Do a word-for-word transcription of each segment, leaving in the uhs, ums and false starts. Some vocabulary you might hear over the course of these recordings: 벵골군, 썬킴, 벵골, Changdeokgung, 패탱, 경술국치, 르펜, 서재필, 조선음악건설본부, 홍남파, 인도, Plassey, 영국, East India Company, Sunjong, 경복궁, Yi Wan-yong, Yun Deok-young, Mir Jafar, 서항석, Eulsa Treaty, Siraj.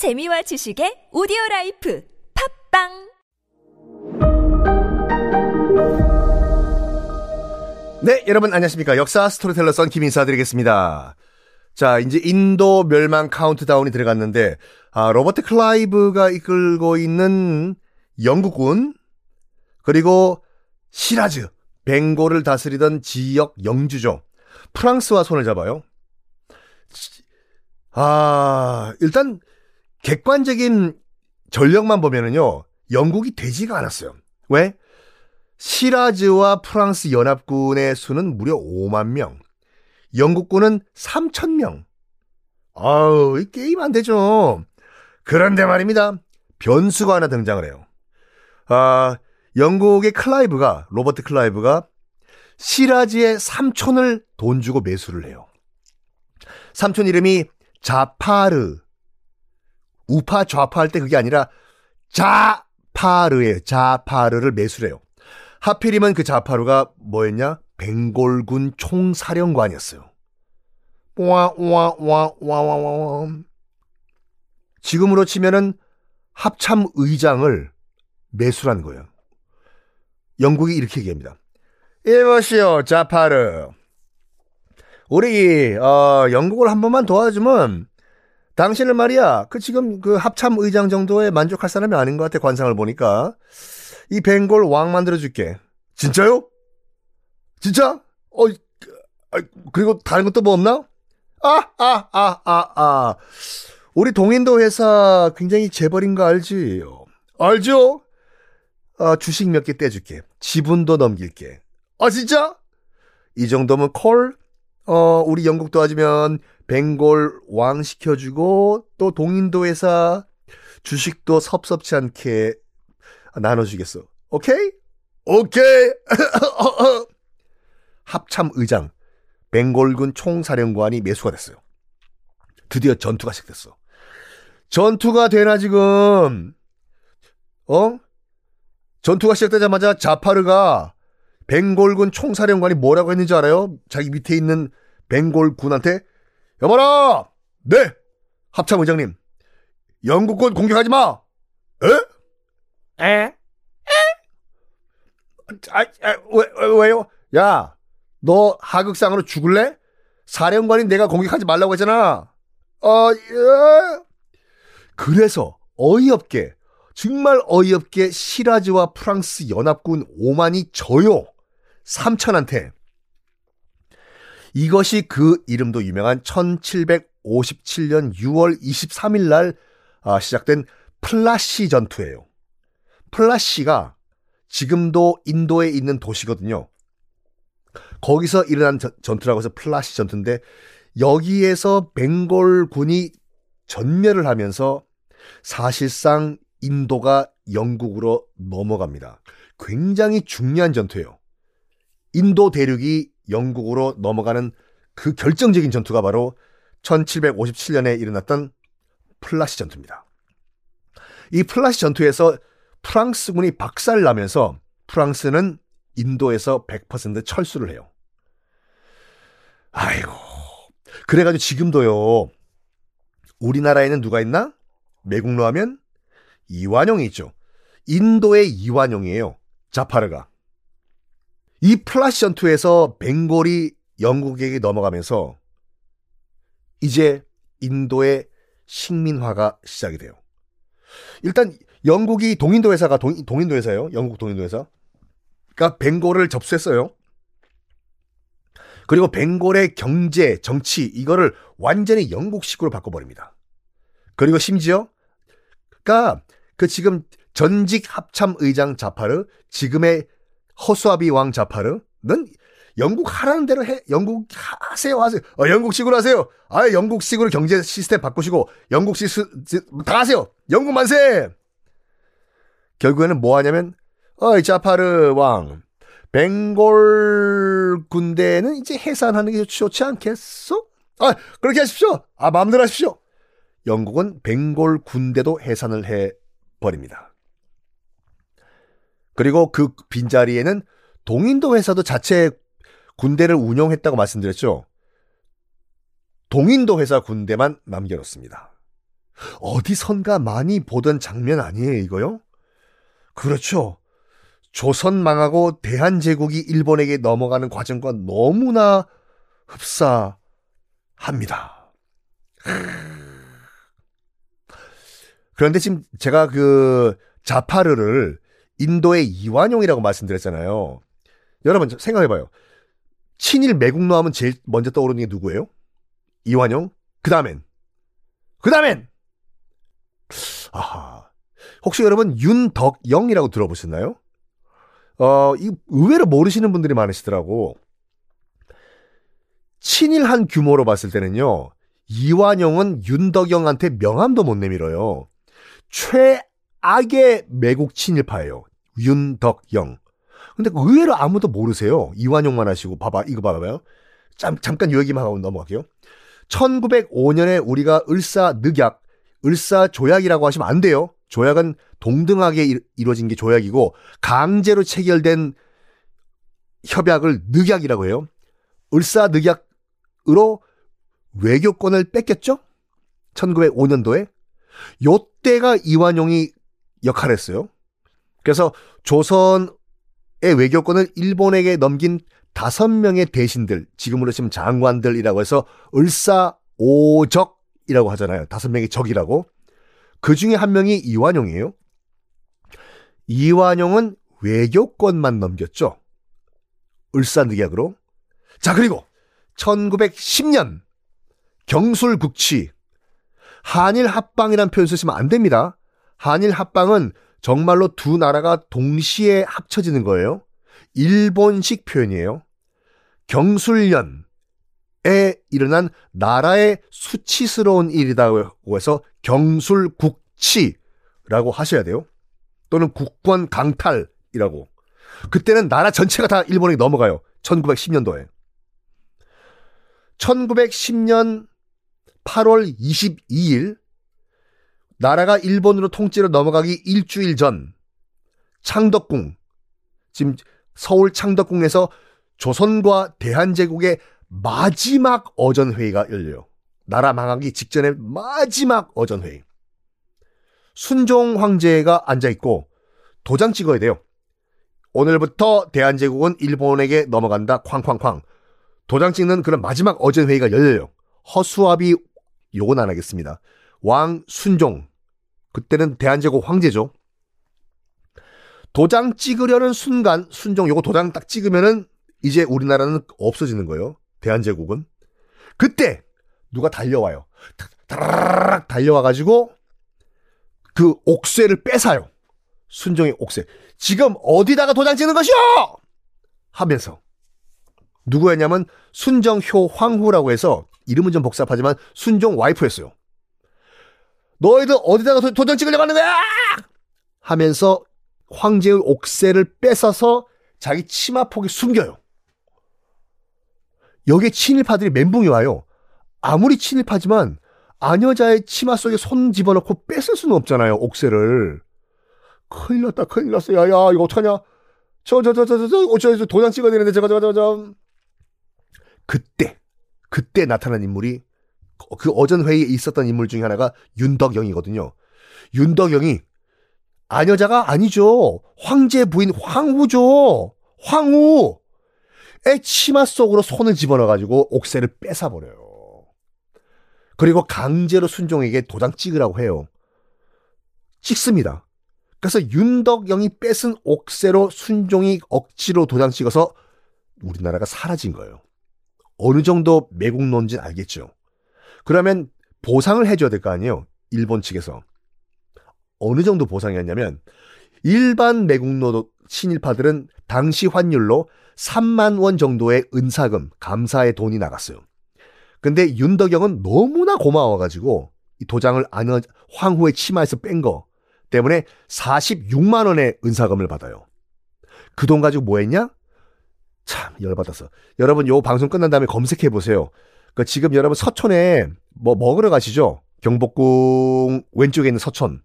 재미와 지식의 오디오라이프 팝빵. 네, 여러분 안녕하십니까. 역사 스토리텔러 썬킴 인사드리겠습니다. 자, 이제 인도 멸망 카운트다운이 들어갔는데 아, 로버트 클라이브가 이끌고 있는 영국군, 그리고 시라즈, 벵골을 다스리던 지역 영주죠. 프랑스와 손을 잡아요. 아, 일단 객관적인 전력만 보면은요, 영국이 되지가 않았어요. 왜? 시라즈와 프랑스 연합군의 수는 무려 오만 명, 영국군은 삼천 명. 아우, 이 게임 안 되죠. 그런데 말입니다, 변수가 하나 등장을 해요. 아, 영국의 클라이브가, 로버트 클라이브가 시라즈의 삼촌을 돈 주고 매수를 해요. 삼촌 이름이 자파르. 우파 좌파 할 때 그게 아니라 자파르예요. 자파르를 매수를 해요. 하필이면 그 자파르가 뭐였냐? 벵골군 총사령관이었어요. 와와와와와와. 지금으로 치면은 합참의장을 매수한 거예요. 영국이 이렇게 얘기합니다. 이보시오, 자파르. 우리 어, 영국을 한 번만 도와주면 당신을 말이야, 그 지금 그 합참의장 정도에 만족할 사람이 아닌 것 같아. 관상을 보니까 이 벵골 왕 만들어줄게. 진짜요? 진짜? 어, 그리고 다른 것도 뭐 없나? 아, 아, 아, 아, 아. 우리 동인도 회사 굉장히 재벌인 거 알지? 알죠? 아, 주식 몇 개 떼줄게. 지분도 넘길게. 아, 진짜? 이 정도면 콜? 어, 우리 영국 도와주면 벵골 왕 시켜주고, 또 동인도 회사 주식도 섭섭치 않게 나눠주겠어. 오케이? 오케이! 합참의장, 벵골군 총사령관이 매수가 됐어요. 드디어 전투가 시작됐어. 전투가 되나 지금? 어? 전투가 시작되자마자 자파르가 벵골군 총사령관이 뭐라고 했는지 알아요? 자기 밑에 있는 벵골군한테, 여봐라! 네! 합참의장님, 영국군 공격하지 마! 에? 에? 에? 아, 아, 왜, 왜요? 야, 너 하극상으로 죽을래? 사령관이 내가 공격하지 말라고 했잖아. 어, 예. 그래서 어이없게, 정말 어이없게 시라즈와 프랑스 연합군 오만이 져요. 삼천한테. 이것이 그 이름도 유명한 천칠백오십칠 년 유월 이십삼일 날 아, 시작된 플라시 전투예요. 플라시가 지금도 인도에 있는 도시거든요. 거기서 일어난 저, 전투라고 해서 플라시 전투인데, 여기에서 벵골군이 전멸을 하면서 사실상 인도가 영국으로 넘어갑니다. 굉장히 중요한 전투예요. 인도 대륙이 영국으로 넘어가는 그 결정적인 전투가 바로 천칠백오십칠 년에 일어났던 플라시 전투입니다. 이 플라시 전투에서 프랑스군이 박살나면서 프랑스는 인도에서 백 퍼센트 철수를 해요. 아이고, 그래가지고 지금도요, 우리나라에는 누가 있나? 매국노 하면 이완용이 있죠. 인도의 이완용이에요, 자파르가. 이 플라시 전투에서 벵골이 영국에게 넘어가면서 이제 인도의 식민화가 시작이 돼요. 일단 영국이 동인도 회사가 동, 동인도 회사예요. 영국 동인도 회사. 그러니까 벵골을 접수했어요. 그리고 벵골의 경제, 정치 이거를 완전히 영국식으로 바꿔버립니다. 그리고 심지어 그러니까 그 지금 전직 합참의장 자파르, 지금의 허수아비 왕 자파르는 영국 하라는 대로 해, 영국 하세요, 하세요. 어, 영국식으로 하세요. 아, 영국식으로 경제 시스템 바꾸시고 영국식 다 하세요. 영국 만세! 결국에는 뭐 하냐면, 어이, 자파르 왕, 벵골 군대는 이제 해산하는 게 좋지 않겠소? 아, 그렇게 하십시오. 아, 마음대로 하십시오. 영국은 벵골 군대도 해산을 해버립니다. 그리고 그 빈자리에는 동인도 회사도 자체 군대를 운영했다고 말씀드렸죠. 동인도 회사 군대만 남겨놓습니다. 어디선가 많이 보던 장면 아니에요, 이거요? 그렇죠. 조선 망하고 대한제국이 일본에게 넘어가는 과정과 너무나 흡사합니다. 그런데 지금 제가 그 자파르를 인도의 이완용이라고 말씀드렸잖아요. 여러분 생각해봐요. 친일 매국노 하면 제일 먼저 떠오르는 게 누구예요? 이완용? 그 다음엔? 그 다음엔! 아하. 혹시 여러분 윤덕영이라고 들어보셨나요? 어, 이 의외로 모르시는 분들이 많으시더라고. 친일한 규모로 봤을 때는요, 이완용은 윤덕영한테 명함도 못 내밀어요. 최악의 매국 친일파예요, 윤덕영. 근데 의외로 아무도 모르세요. 이완용만 하시고. 봐봐, 이거 봐봐요. 잠, 잠깐 이 얘기만 하고 넘어갈게요. 천구백오 년에 우리가 을사늑약, 을사조약이라고 하시면 안 돼요. 조약은 동등하게 이루어진 게 조약이고, 강제로 체결된 협약을 늑약이라고 해요. 을사늑약으로 외교권을 뺏겼죠? 천구백오 년도에. 요때가 이완용이 역할을 했어요. 그래서 조선의 외교권을 일본에게 넘긴 다섯 명의 대신들, 지금으로 치면 장관들이라고 해서 을사오적이라고 하잖아요. 다섯 명의 적이라고. 그 중에 한 명이 이완용이에요. 이완용은 외교권만 넘겼죠, 을사늑약으로. 자, 그리고 천구백십 년 경술국치. 한일합방이란 표현 쓰시면 안 됩니다. 한일합방은 정말로 두 나라가 동시에 합쳐지는 거예요. 일본식 표현이에요. 경술련 에 일어난 나라의 수치스러운 일이라고 해서 경술국치라고 하셔야 돼요. 또는 국권 강탈이라고. 그때는 나라 전체가 다 일본에 넘어가요. 천구백십 년도에. 천구백십 년 팔월 이십이일, 나라가 일본으로 통째로 넘어가기 일주일 전, 창덕궁, 지금 서울 창덕궁에서 조선과 대한제국의 마지막 어전회의가 열려요. 나라 망하기 직전의 마지막 어전회의. 순종 황제가 앉아있고 도장 찍어야 돼요. 오늘부터 대한제국은 일본에게 넘어간다. 쾅쾅쾅. 도장 찍는 그런 마지막 어전회의가 열려요. 허수아비 요건 안 하겠습니다. 왕 순종. 그때는 대한제국 황제죠. 도장 찍으려는 순간, 순종 요거 도장 딱 찍으면은 이제 우리나라는 없어지는 거예요. 대한제국은. 그때 누가 달려와요. 다라락 달려와가지고 그 옥새를 뺏어요. 순종의 옥새. 지금 어디다가 도장 찍는 것이오! 하면서. 누구였냐면 순정효 황후라고 해서, 이름은 좀 복잡하지만 순종 와이프였어요. 너희들 어디다가 도, 도장 찍으려고 하는 거야! 하면서 황제의 옥새를 뺏어서 자기 치마폭에 숨겨요. 여기에 친일파들이 멘붕이 와요. 아무리 친일파지만 아녀자의 치마 속에 손 집어넣고 뺏을 수는 없잖아요, 옥새를. 큰일 났다, 큰일 났어. 야, 야, 이거 어떡하냐. 저, 저, 저, 저, 저, 저, 저, 저 도장 찍어야 되는데, 저, 저, 저, 저. 그때, 그때 나타난 인물이, 그 어전회의에 있었던 인물 중에 하나가 윤덕영이거든요. 윤덕영이 아녀자가 아니죠. 황제 부인 황후죠. 황후. 애 치마 속으로 손을 집어넣어가지고 옥새를 뺏어버려요. 그리고 강제로 순종에게 도장 찍으라고 해요. 찍습니다. 그래서 윤덕영이 뺏은 옥새로 순종이 억지로 도장 찍어서 우리나라가 사라진 거예요. 어느 정도 매국노인지는 알겠죠. 그러면 보상을 해줘야 될 거 아니에요, 일본 측에서. 어느 정도 보상이었냐면, 일반 매국노 친일파들은 당시 환율로 삼만 원 정도의 은사금, 감사의 돈이 나갔어요. 근데 윤덕영은 너무나 고마워가지고 이 도장을 아는 황후의 치마에서 뺀 거 때문에 사십육만 원의 은사금을 받아요. 그 돈 가지고 뭐 했냐? 참 열받았어. 여러분 요 방송 끝난 다음에 검색해보세요. 그 지금 여러분 서촌에 뭐 먹으러 가시죠? 경복궁 왼쪽에 있는 서촌.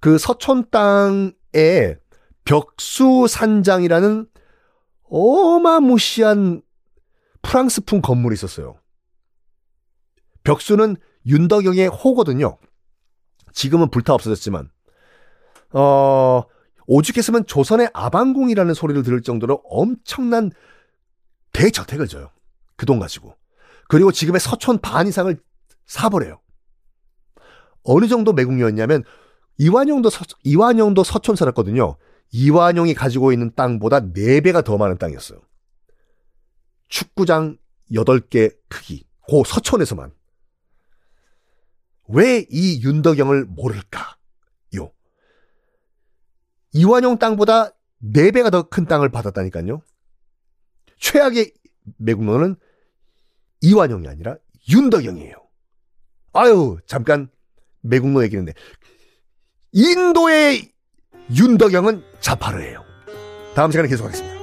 그 서촌 땅에 벽수산장이라는 어마무시한 프랑스풍 건물이 있었어요. 벽수는 윤덕영의 호거든요. 지금은 불타 없어졌지만 어, 오죽했으면 조선의 아방궁이라는 소리를 들을 정도로 엄청난 대저택을 져요. 그 돈 가지고. 그리고 지금의 서촌 반 이상을 사버려요. 어느 정도 매국이었냐면 이완용도, 서, 이완용도 서촌 살았거든요. 이완용이 가지고 있는 땅보다 네 배가 더 많은 땅이었어요. 축구장 여덟 개 크기. 고 서촌에서만. 왜 이 윤덕영을 모를까요? 이완용 땅보다 네 배가 더 큰 땅을 받았다니까요. 최악의 매국노는 이완용이 아니라 윤덕영이에요. 아유, 잠깐 매국노 얘기했는데 인도의 윤덕영은 자파르예요. 다음 시간에 계속하겠습니다.